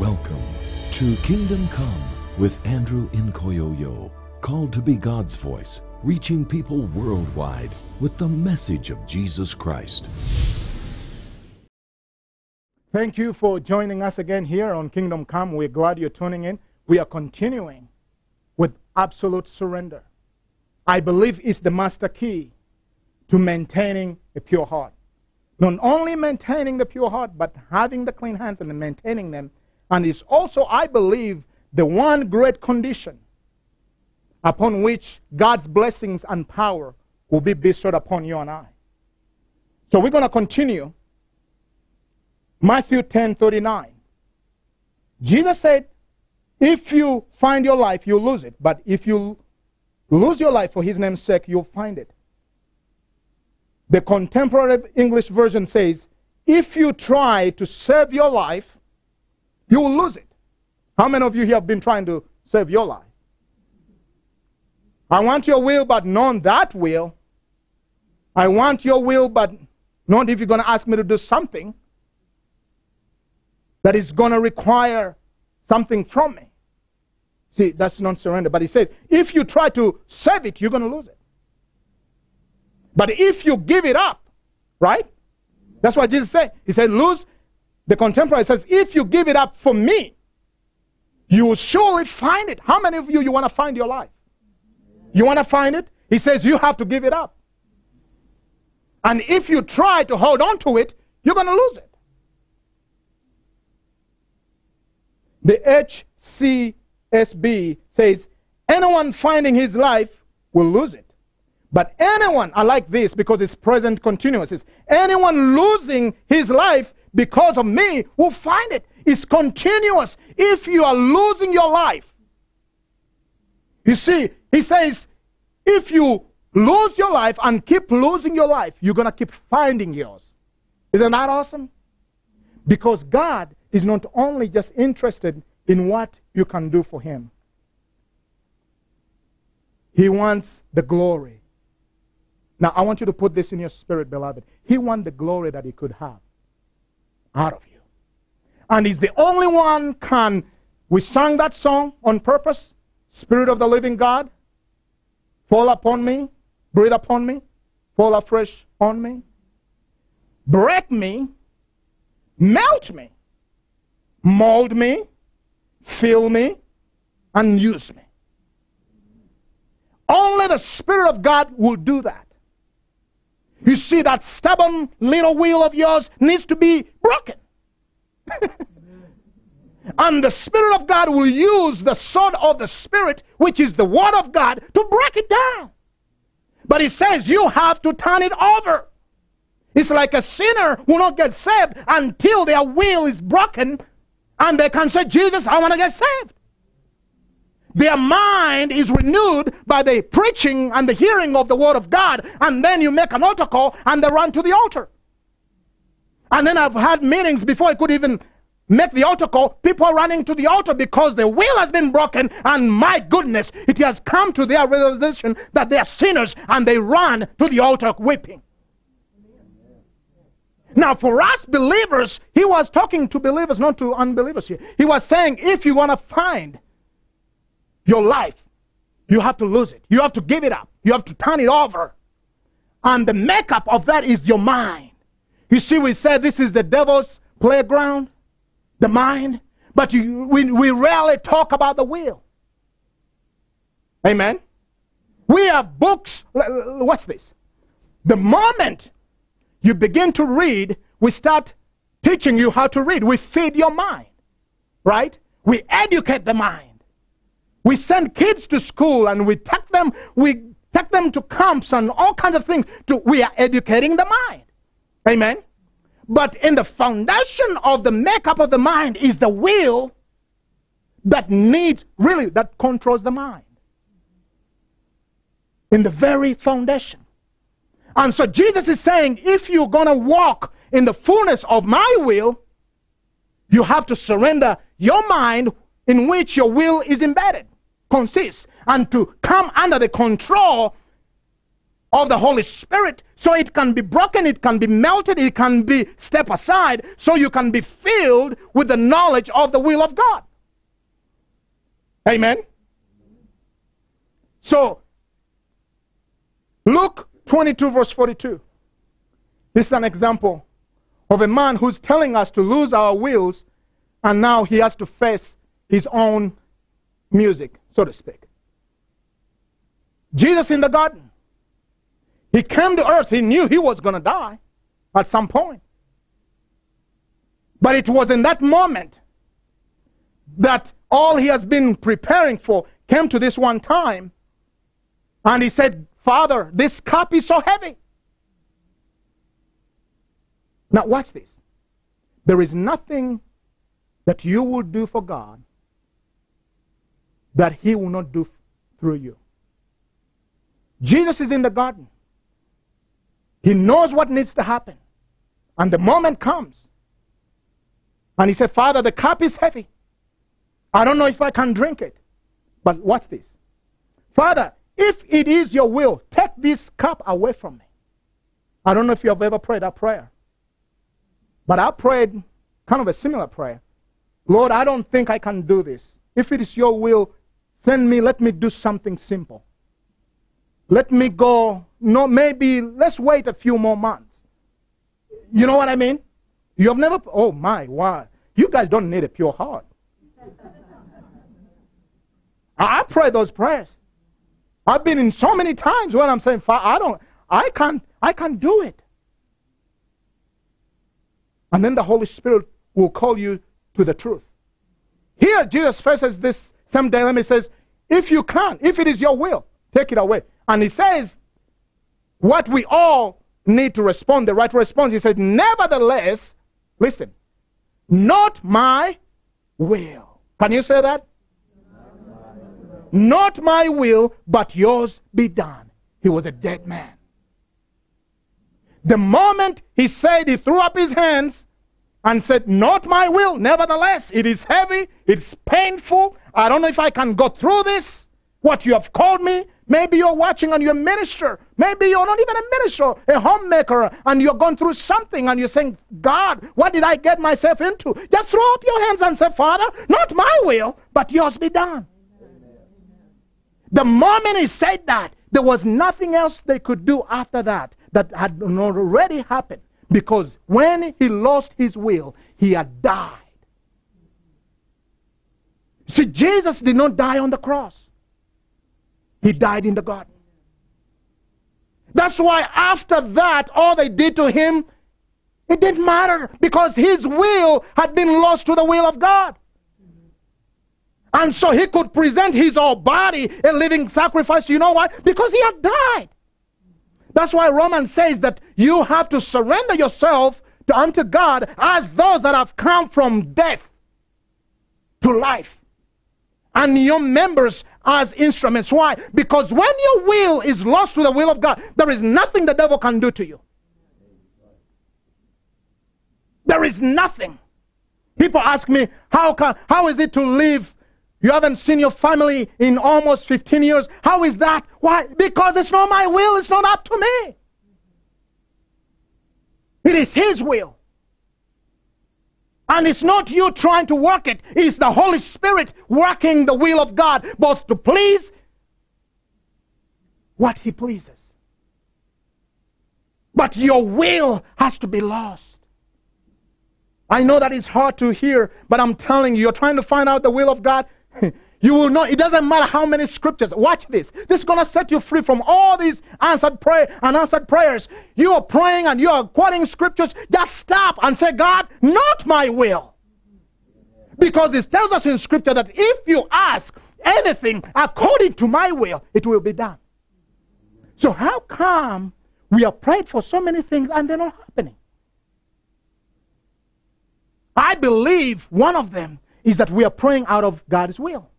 Welcome to Kingdom Come with Andrew Nkoyoyo, called to be God's voice, reaching people worldwide with the message of Jesus Christ. Thank you for joining us again here on Kingdom Come. We're glad you're tuning in. We are continuing with absolute surrender. I believe it's the master key to maintaining a pure heart. Not only maintaining the pure heart, but having the clean hands and maintaining them. And it's also, I believe, the one great condition upon which God's blessings and power will be bestowed upon you and I. So we're going to continue. Matthew 10:39. Jesus said, if you find your life, you'll lose it. But if you lose your life for his name's sake, you'll find it. The contemporary English version says, if you try to save your life, you will lose it. How many of you here have been trying to save your life? I want your will, but not that will. I want your will, but not if you're going to ask me to do something that is going to require something from me. See, that's not surrender. But he says, if you try to save it, you're going to lose it. But if you give it up, right? That's what Jesus said. He said, lose. The contemporary says, if you give it up for me, you will surely find it. How many of you want to find your life? You want to find it? He says, you have to give it up. And if you try to hold on to it, you're going to lose it. The HCSB says, anyone finding his life will lose it. But anyone, I like this because it's present continuous, it's anyone losing his life because of me will find it. It's continuous. If you are losing your life. You see, he says, if you lose your life and keep losing your life, you're going to keep finding yours. Isn't that awesome? Because God is not only just interested in what you can do for him. He wants the glory. Now, I want you to put this in your spirit, beloved. He wants the glory that he could have out of you. And he's the only one can. We sang that song on purpose. Spirit of the living God, fall upon me, breathe upon me, fall afresh on me, break me, melt me, mold me, fill me, and use me. Only the Spirit of God will do that. You see, that stubborn little wheel of yours needs to be broken. And the Spirit of God will use the sword of the Spirit, which is the Word of God, to break it down. But it says you have to turn it over. It's like a sinner will not get saved until their will is broken and they can say, Jesus, I want to get saved. Their mind is renewed by the preaching and the hearing of the Word of God. And then you make an altar call and they run to the altar. And then I've had meetings before I could even make the altar call. People are running to the altar because their will has been broken. And my goodness, it has come to their realization that they are sinners. And they run to the altar weeping. Now for us believers, he was talking to believers, not to unbelievers here. He was saying, if you want to find your life, you have to lose it. You have to give it up. You have to turn it over. And the makeup of that is your mind. You see, we said this is the devil's playground, the mind. But we rarely talk about the will. Amen. We have books. Watch this. The moment you begin to read, we start teaching you how to read. We feed your mind. Right? We educate the mind. We send kids to school and we take them to camps and all kinds of things. We are educating the mind. Amen. But in the foundation of the makeup of the mind is the will that really controls the mind. In the very foundation. And so Jesus is saying, if you're going to walk in the fullness of my will, you have to surrender your mind in which your will is embedded. Consists and to come under the control of the Holy Spirit, so it can be broken, it can be melted, it can be stepped aside, so you can be filled with the knowledge of the will of God. Amen. So, Luke 22 verse 42. This is an example of a man who's telling us to lose our wills, and now he has to face his own music, so to speak. Jesus in the garden. He came to earth. He knew he was going to die at some point. But it was in that moment that all he has been preparing for came to this one time. And he said, Father, this cup is so heavy. Now watch this. There is nothing that you will do for God that he will not do through you. Jesus is in the garden. He knows what needs to happen. And the moment comes. And he said, Father, the cup is heavy. I don't know if I can drink it. But watch this. Father, if it is your will, take this cup away from me. I don't know if you have ever prayed that prayer. But I prayed kind of a similar prayer. Lord, I don't think I can do this. If it is your will, send me, let me do something simple. Let me go, no, maybe let's wait a few more months. You know what I mean? You have never, oh my, wow. You guys don't need a pure heart. I pray those prayers. I've been in so many times when I'm saying, Father, I can't do it. And then the Holy Spirit will call you to the truth. Here Jesus faces this same dilemma. He says, if you can, if it is your will, take it away. And he says what we all need to respond, the right response. He said, nevertheless, listen, not my will. Can you say that? Not my will, but yours be done. He was a dead man. The moment he said, he threw up his hands and said, not my will, nevertheless, it is heavy, it's painful, I don't know if I can go through this, what you have called me. Maybe you're watching and you're a minister. Maybe you're not even a minister, a homemaker, and you're going through something and you're saying, God, what did I get myself into? Just throw up your hands and say, Father, not my will, but yours be done. Amen. The moment he said that, there was nothing else they could do after that that had already happened, because when he lost his will, he had died. See, Jesus did not die on the cross. He died in the garden. That's why after that, all they did to him, it didn't matter, because his will had been lost to the will of God. And so he could present his whole body a living sacrifice. You know why? Because he had died. That's why Romans says that you have to surrender yourself unto God as those that have come from death to life, and your members as instruments. Why? Because when your will is lost to the will of God, there is nothing the devil can do to you. There is nothing. People ask me, how is it to live? You haven't seen your family in almost 15 years. How is that? Why? Because it's not my will. It's not up to me. It is his will. And it's not you trying to work it. It's the Holy Spirit working the will of God, both to please what he pleases. But your will has to be lost. I know that it's hard to hear, but I'm telling you, you're trying to find out the will of God. You will know. It doesn't matter how many scriptures. Watch this. This is going to set you free from all these unanswered prayers. You are praying and you are quoting scriptures. Just stop and say, God, not my will. Because it tells us in scripture that if you ask anything according to my will, it will be done. So how come we have prayed for so many things and they're not happening? I believe one of them is that we are praying out of God's will.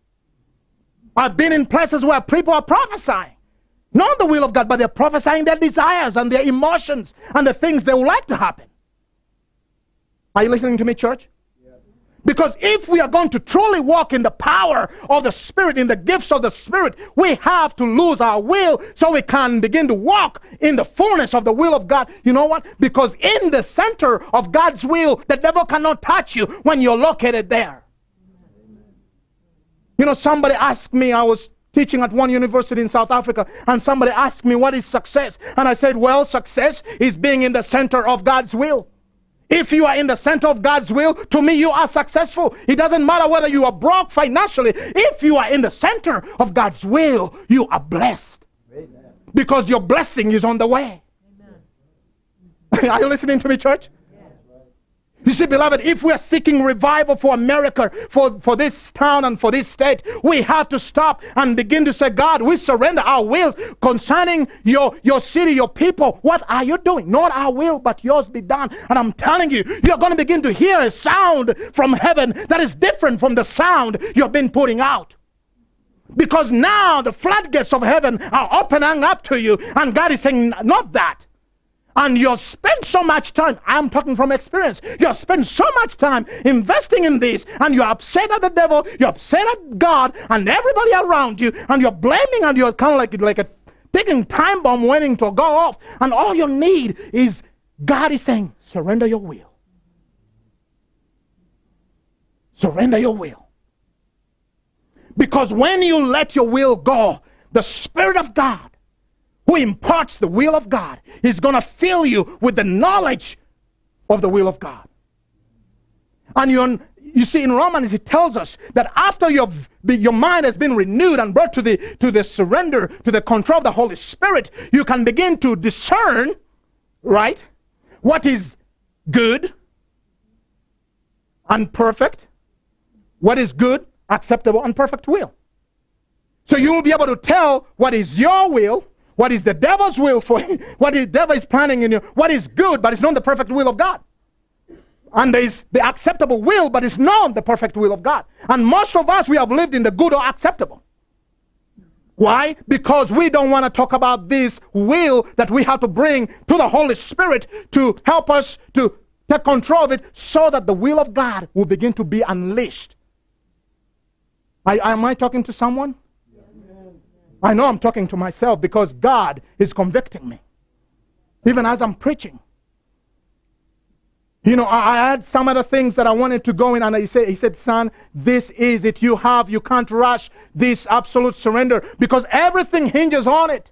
I've been in places where people are prophesying. Not the will of God, but they're prophesying their desires and their emotions and the things they would like to happen. Are you listening to me, church? Yeah. Because if we are going to truly walk in the power of the Spirit, in the gifts of the Spirit, we have to lose our will so we can begin to walk in the fullness of the will of God. You know what? Because in the center of God's will, the devil cannot touch you when you're located there. You know, somebody asked me, I was teaching at one university in South Africa, and somebody asked me, what is success? And I said, well, success is being in the center of God's will. If you are in the center of God's will, to me, you are successful. It doesn't matter whether you are broke financially. If you are in the center of God's will, you are blessed. Amen. Because your blessing is on the way. Amen. Are you listening to me, church? You see, beloved, if we are seeking revival for America, for this town and for this state, we have to stop and begin to say, God, we surrender our will concerning your city, your people. What are you doing? Not our will, but yours be done. And I'm telling you, you're going to begin to hear a sound from heaven that is different from the sound you've been putting out. Because now the floodgates of heaven are opening up to you, and God is saying, not that. And you've spent so much time, I'm talking from experience, you've spent so much time investing in this, and you're upset at the devil, you're upset at God, and everybody around you, and you're blaming, and you're kind of like a ticking time bomb waiting to go off, and all you need is, God is saying, surrender your will. Surrender your will. Because when you let your will go, the Spirit of God, who imparts the will of God, is going to fill you with the knowledge of the will of God. And you see, in Romans it tells us that after your mind has been renewed and brought to the surrender, to the control of the Holy Spirit, you can begin to discern, right, what is good and perfect, what is good, acceptable, and perfect will. So you will be able to tell what is your will, what is the devil's will for you? What the devil is planning in you? What is good, but it's not the perfect will of God? And there is the acceptable will, but it's not the perfect will of God. And most of us, we have lived in the good or acceptable. Why? Because we don't want to talk about this will that we have to bring to the Holy Spirit to help us to take control of it so that the will of God will begin to be unleashed. Am I talking to someone? I know I'm talking to myself because God is convicting me, even as I'm preaching. You know, I had some other things that I wanted to go in, and he said, son, this is it. You can't rush this absolute surrender because everything hinges on it.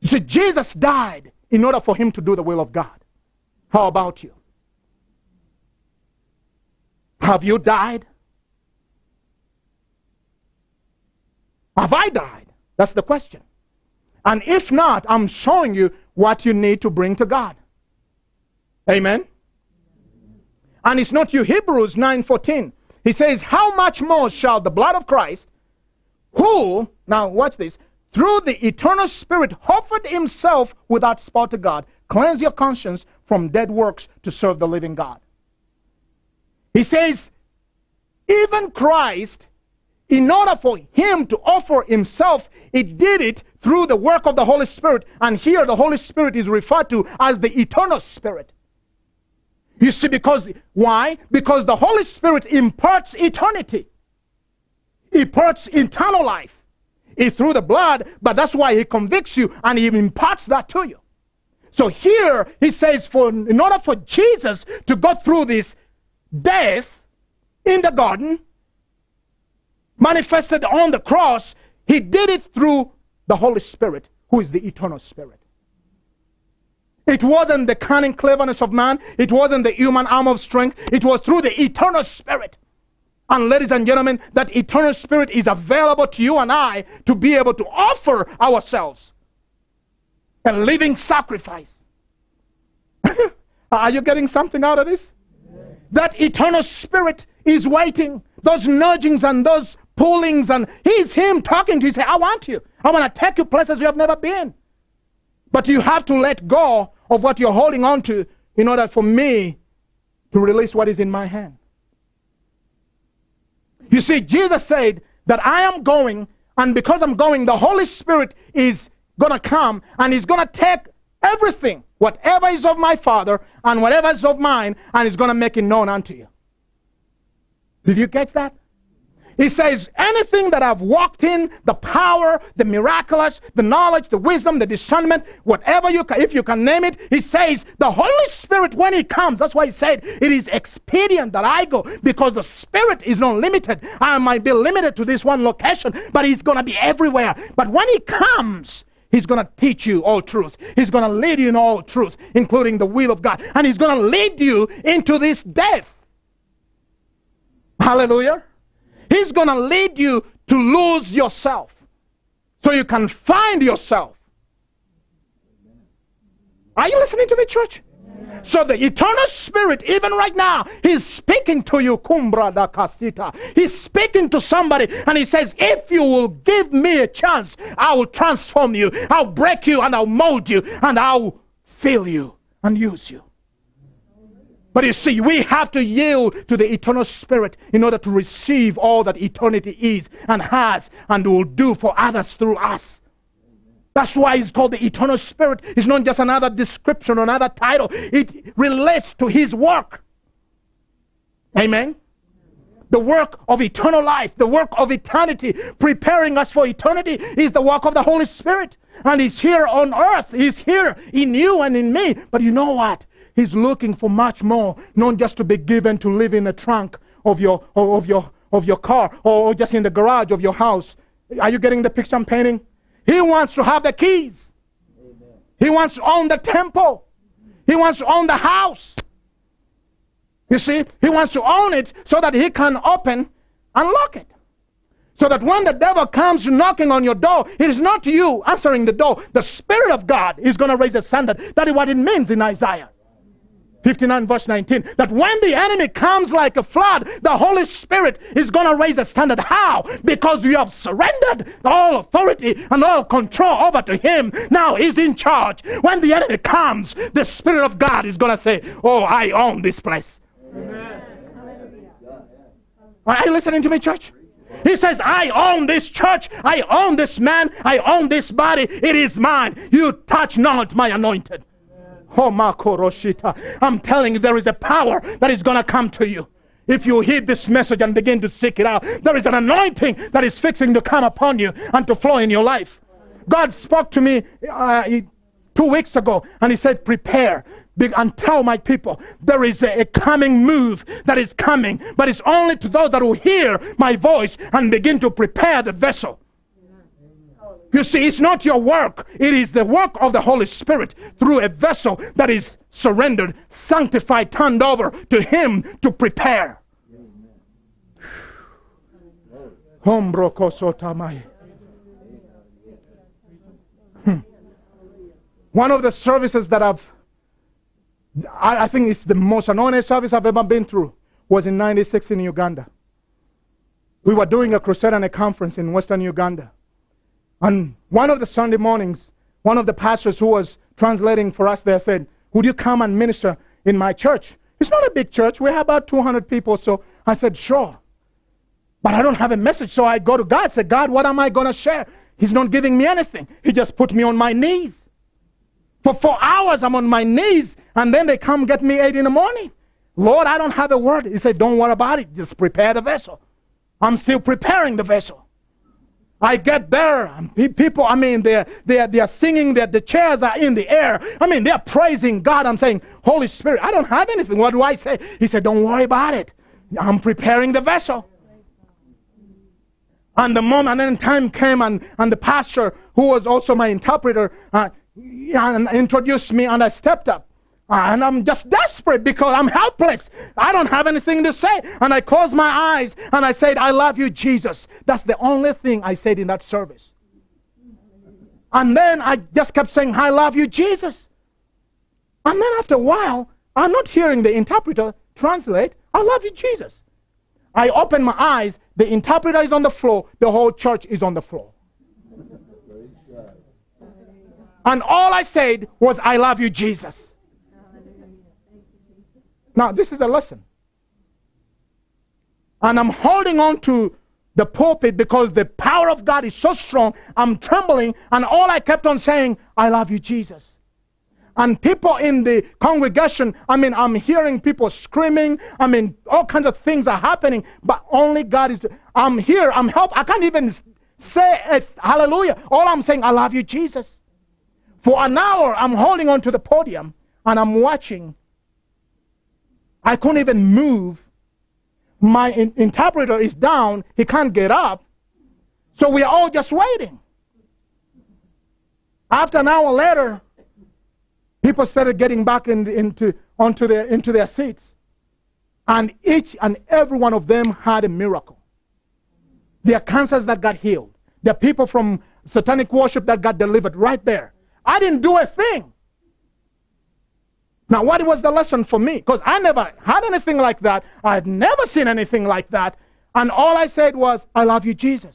You see, Jesus died in order for him to do the will of God. How about you? Have you died? Have I died? That's the question. And if not, I'm showing you what you need to bring to God. Amen? And it's not you. Hebrews 9:14. He says, how much more shall the blood of Christ, who, now watch this, through the eternal Spirit offered himself without spot to God, cleanse your conscience from dead works to serve the living God. He says, even Christ, in order for him to offer himself, he did it through the work of the Holy Spirit. And here the Holy Spirit is referred to as the eternal Spirit. You see, because why? Because the Holy Spirit imparts eternity. He imparts eternal life. It's through the blood, but that's why he convicts you and he imparts that to you. So here he says, in order for Jesus to go through this death in the garden, manifested on the cross, he did it through the Holy Spirit, who is the eternal Spirit. It wasn't the cunning cleverness of man. It wasn't the human arm of strength. It was through the eternal Spirit. And ladies and gentlemen, that eternal Spirit is available to you and I to be able to offer ourselves a living sacrifice. Are you getting something out of this? Yeah. That eternal Spirit is waiting. Those nudgings and those pullings, and he's him talking to you. Say, I want you. I want to take you places you have never been. But you have to let go of what you're holding on to in order for me to release what is in my hand. You see, Jesus said that I am going, and because I'm going, the Holy Spirit is going to come and he's going to take everything Whatever is of my Father and whatever is of mine, and he's going to make it known unto you. Did you catch that? He says, anything that I've walked in, the power, the miraculous, the knowledge, the wisdom, the discernment, whatever you can, if you can name it, he says, the Holy Spirit, when he comes, that's why he said, it is expedient that I go, because the Spirit is not limited. I might be limited to this one location, but he's going to be everywhere. But when he comes, he's going to teach you all truth. He's going to lead you in all truth, including the will of God. And he's going to lead you into this death. Hallelujah. He's going to lead you to lose yourself so you can find yourself. Are you listening to me, church? Amen. So the eternal Spirit, even right now, he's speaking to you. Cumbra da casita. He's speaking to somebody and he says, if you will give me a chance, I will transform you. I'll break you and I'll mold you and I'll fill you and use you. But you see, we have to yield to the eternal Spirit in order to receive all that eternity is and has and will do for others through us. That's why it's called the eternal Spirit. It's not just another description or another title. It relates to his work. Amen? The work of eternal life, the work of eternity, preparing us for eternity is the work of the Holy Spirit. And he's here on earth. He's here in you and in me. But you know what? He's looking for much more, not just to be given to live in the trunk of your car or just in the garage of your house. Are you getting the picture I'm painting? He wants to have the keys. Amen. He wants to own the temple. He wants to own the house. You see, he wants to own it so that he can open and lock it. So that when the devil comes knocking on your door, it is not you answering the door. The Spirit of God is going to raise a standard. That is what it means in Isaiah 59 verse 19, that when the enemy comes like a flood, the Holy Spirit is going to raise a standard. How? Because you have surrendered all authority and all control over to him. Now he's in charge. When the enemy comes, the Spirit of God is going to say, oh, I own this place. Amen. Are you listening to me, church? He says, I own this church. I own this man. I own this body. It is mine. You touch not my anointed. Oh, Makoroshita. I'm telling you, there is a power that is going to come to you. If you heed this message and begin to seek it out, there is an anointing that is fixing to come upon you and to flow in your life. God spoke to me 2 weeks ago and he said, prepare and tell my people there is a coming move that is coming, but it's only to those that will hear my voice and begin to prepare the vessel. You see, it's not your work. It is the work of the Holy Spirit through a vessel that is surrendered, sanctified, turned over to him to prepare. One of the services that I think it's the most anointed service I've ever been through was in 96 in Uganda. We were doing a crusade and a conference in Western Uganda. And one of the Sunday mornings, one of the pastors who was translating for us there said, would you come and minister in my church? It's not a big church. We have about 200 people. So I said, sure. But I don't have a message. So I go to God. I said, God, what am I going to share? He's not giving me anything. He just put me on my knees. For 4 hours, I'm on my knees. And then they come get me 8 in the morning. Lord, I don't have a word. He said, don't worry about it. Just prepare the vessel. I'm still preparing the vessel. I get there, and people, they're singing, the chairs are in the air. They're praising God. I'm saying, Holy Spirit, I don't have anything. What do I say? He said, don't worry about it. I'm preparing the vessel. And the moment, and then time came, and the pastor, who was also my interpreter, introduced me, and I stepped up. And I'm just desperate because I'm helpless. I don't have anything to say. And I closed my eyes and I said, I love you, Jesus. That's the only thing I said in that service. And then I just kept saying, I love you, Jesus. And then after a while, I'm not hearing the interpreter translate, I love you, Jesus. I open my eyes. The interpreter is on the floor. The whole church is on the floor. And all I said was, I love you, Jesus. Now, this is a lesson. And I'm holding on to the pulpit because the power of God is so strong. I'm trembling, and all I kept on saying, I love you, Jesus. And people in the congregation, I'm hearing people screaming. All kinds of things are happening. But only God is... I'm here. I'm helped. I can't even say it. Hallelujah. All I'm saying, I love you, Jesus. For an hour, I'm holding on to the podium. And I'm watching. I couldn't even move. My interpreter is down. He can't get up. So we are all just waiting. After an hour later, people started getting back into their seats. And each and every one of them had a miracle. There are cancers that got healed. There are people from satanic worship that got delivered right there. I didn't do a thing. Now, what was the lesson for me? Because I never had anything like that. I had never seen anything like that. And all I said was, I love you, Jesus.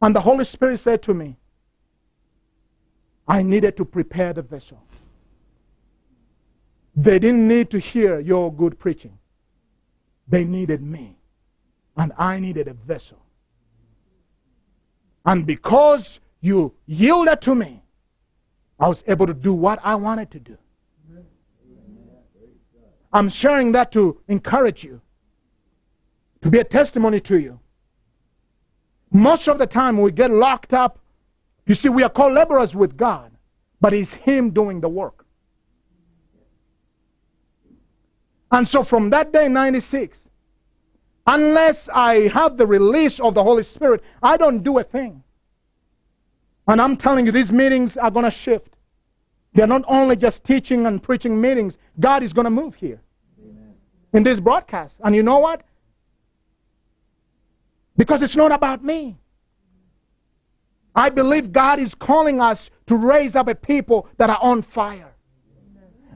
And the Holy Spirit said to me, I needed to prepare the vessel. They didn't need to hear your good preaching. They needed me. And I needed a vessel. And because you yielded to me, I was able to do what I wanted to do. I'm sharing that to encourage you, to be a testimony to you. Most of the time we get locked up. You see, we are co-laborers with God, but it's Him doing the work. And so from that day, 96, unless I have the release of the Holy Spirit, I don't do a thing. And I'm telling you, these meetings are going to shift. They're not only just teaching and preaching meetings. God is going to move here. Amen. In this broadcast. And you know what? Because it's not about me. I believe God is calling us to raise up a people that are on fire.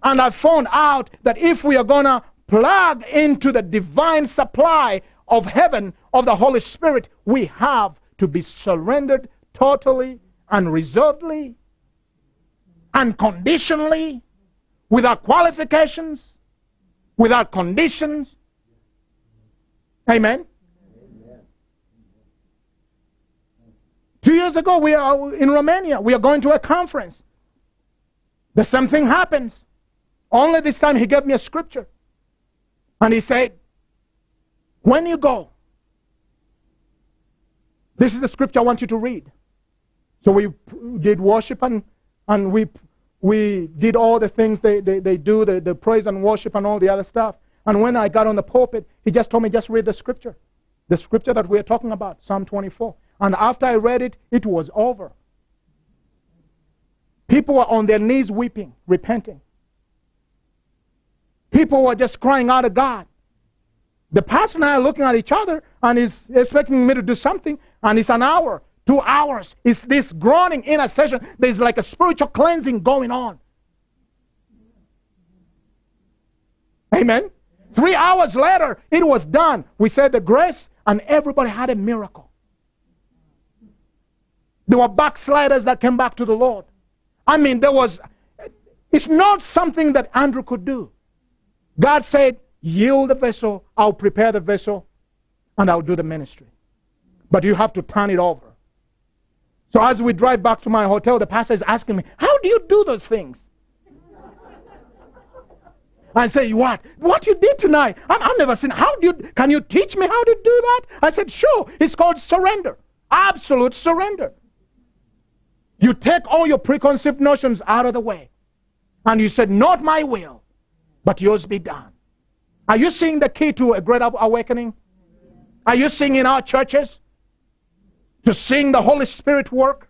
And I found out that if we are going to plug into the divine supply of heaven, of the Holy Spirit, we have to be surrendered totally, unreservedly, unconditionally, without qualifications, without conditions. Amen. 2 years ago, we are in Romania. We are going to a conference. The same thing happens. Only this time he gave me a scripture. And he said, when you go, this is the scripture I want you to read. So we did worship and we did all the things they do, the praise and worship and all the other stuff. And when I got on the pulpit, he just told me, just read the scripture. The scripture that we are talking about, Psalm 24. And after I read it, it was over. People were on their knees weeping, repenting. People were just crying out to God. The pastor and I are looking at each other, and he's expecting me to do something, and it's an hour, 2 hours. It's this groaning intercession. There's like a spiritual cleansing going on. Amen. 3 hours later, it was done. We said the grace, and everybody had a miracle. There were backsliders that came back to the Lord. It's not something that Andrew could do. God said, yield the vessel, I'll prepare the vessel, and I'll do the ministry. But you have to turn it over. So as we drive back to my hotel, the pastor is asking me, how do you do those things? I say, what? What you did tonight? I've never seen. Can you teach me how to do that? I said, sure. It's called surrender. Absolute surrender. You take all your preconceived notions out of the way. And you said, not my will, but yours be done. Are you seeing the key to a great awakening? Are you seeing in our churches? To seeing the Holy Spirit work?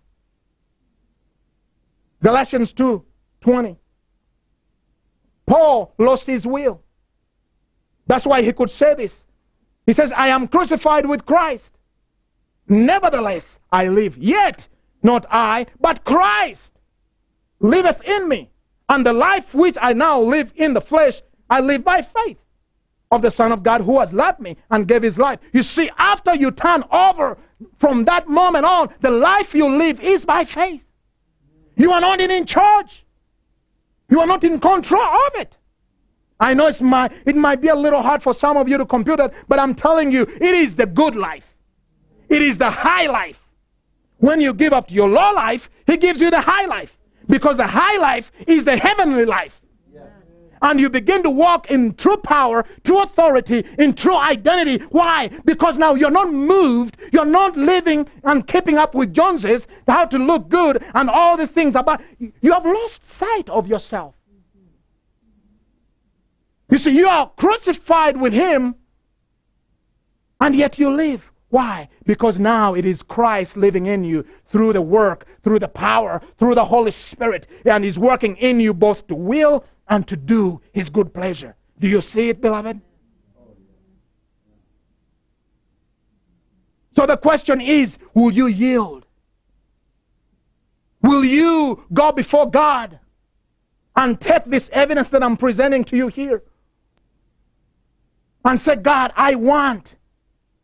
Galatians 2:20. Paul lost his will. That's why he could say this. He says, I am crucified with Christ. Nevertheless, I live. Yet, not I, but Christ liveth in me. And the life which I now live in the flesh, I live by faith of the Son of God who has loved me and gave his life. You see, after you turn over, from that moment on, the life you live is by faith. You are not in charge. You are not in control of it. I know it might be a little hard for some of you to compute it, but I'm telling you, it is the good life. It is the high life. When you give up your low life, He gives you the high life. because the high life is the heavenly life. Yeah. And you begin to walk in true power, true authority, in true identity. Why? Because now you're not moved. You're not living and keeping up with Joneses, how to look good and all the things about. You have lost sight of yourself. You see, you are crucified with him, and yet you live. Why? Because now it is Christ living in you through the work, through the power, through the Holy Spirit, and he's working in you both to will and to do his good pleasure. Do you see it, beloved? So the question is, will you yield? Will you go before God and take this evidence that I'm presenting to you here and say, God, I want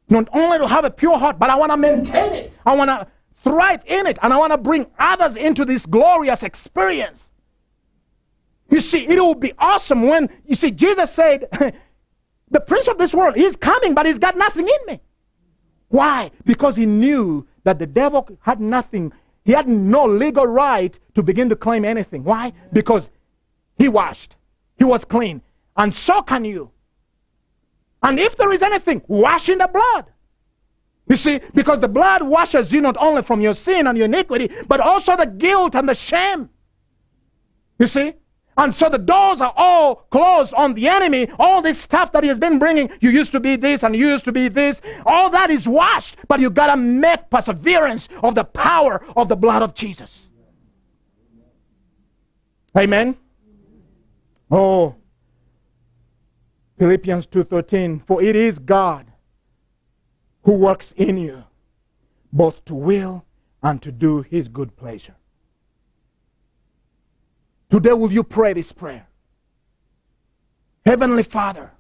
not only to have a pure heart, but I want to maintain it. I want to thrive in it. And I want to bring others into this glorious experience. You see, it will be awesome when, you see, Jesus said, the prince of this world, he's coming, but he's got nothing in me. Why? Because he knew that the devil had nothing. He had no legal right to begin to claim anything. Why? Because he washed. He was clean. And so can you. And if there is anything, wash in the blood. You see, because the blood washes you not only from your sin and your iniquity, but also the guilt and the shame. You see? And so the doors are all closed on the enemy. All this stuff that he has been bringing, you used to be this and you used to be this, all that is washed, but you got to make perseverance of the power of the blood of Jesus. Amen? Oh, Philippians 2:13, for it is God who works in you, both to will and to do his good pleasure. Today will you pray this prayer? Heavenly Father,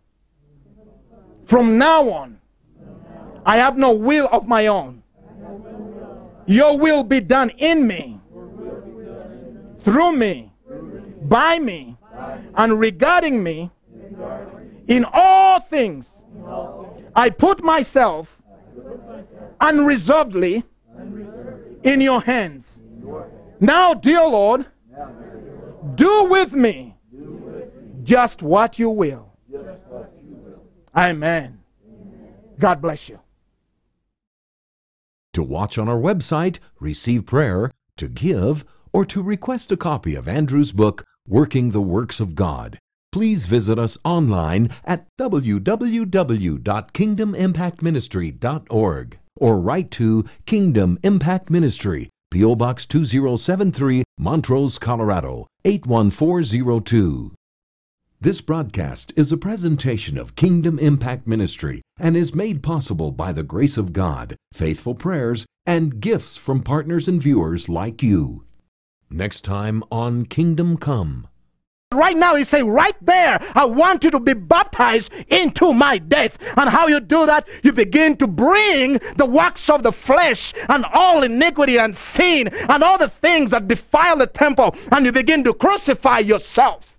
from now on, I have no will of my own. Your will be done in me, through me, by me, and regarding me. In all things, I put myself unreservedly in your hands. Now, dear Lord, do with me just what you will. Amen. God bless you. To watch on our website, receive prayer, to give, or to request a copy of Andrew's book, Working the Works of God, please visit us online at www.kingdomimpactministry.org or write to Kingdom Impact Ministry, P.O. Box 2073, Montrose, Colorado, 81402. This broadcast is a presentation of Kingdom Impact Ministry and is made possible by the grace of God, faithful prayers, and gifts from partners and viewers like you. Next time on Kingdom Come. Right now, he's saying, right there, I want you to be baptized into my death. And how you do that? You begin to bring the works of the flesh and all iniquity and sin and all the things that defile the temple, and you begin to crucify yourself.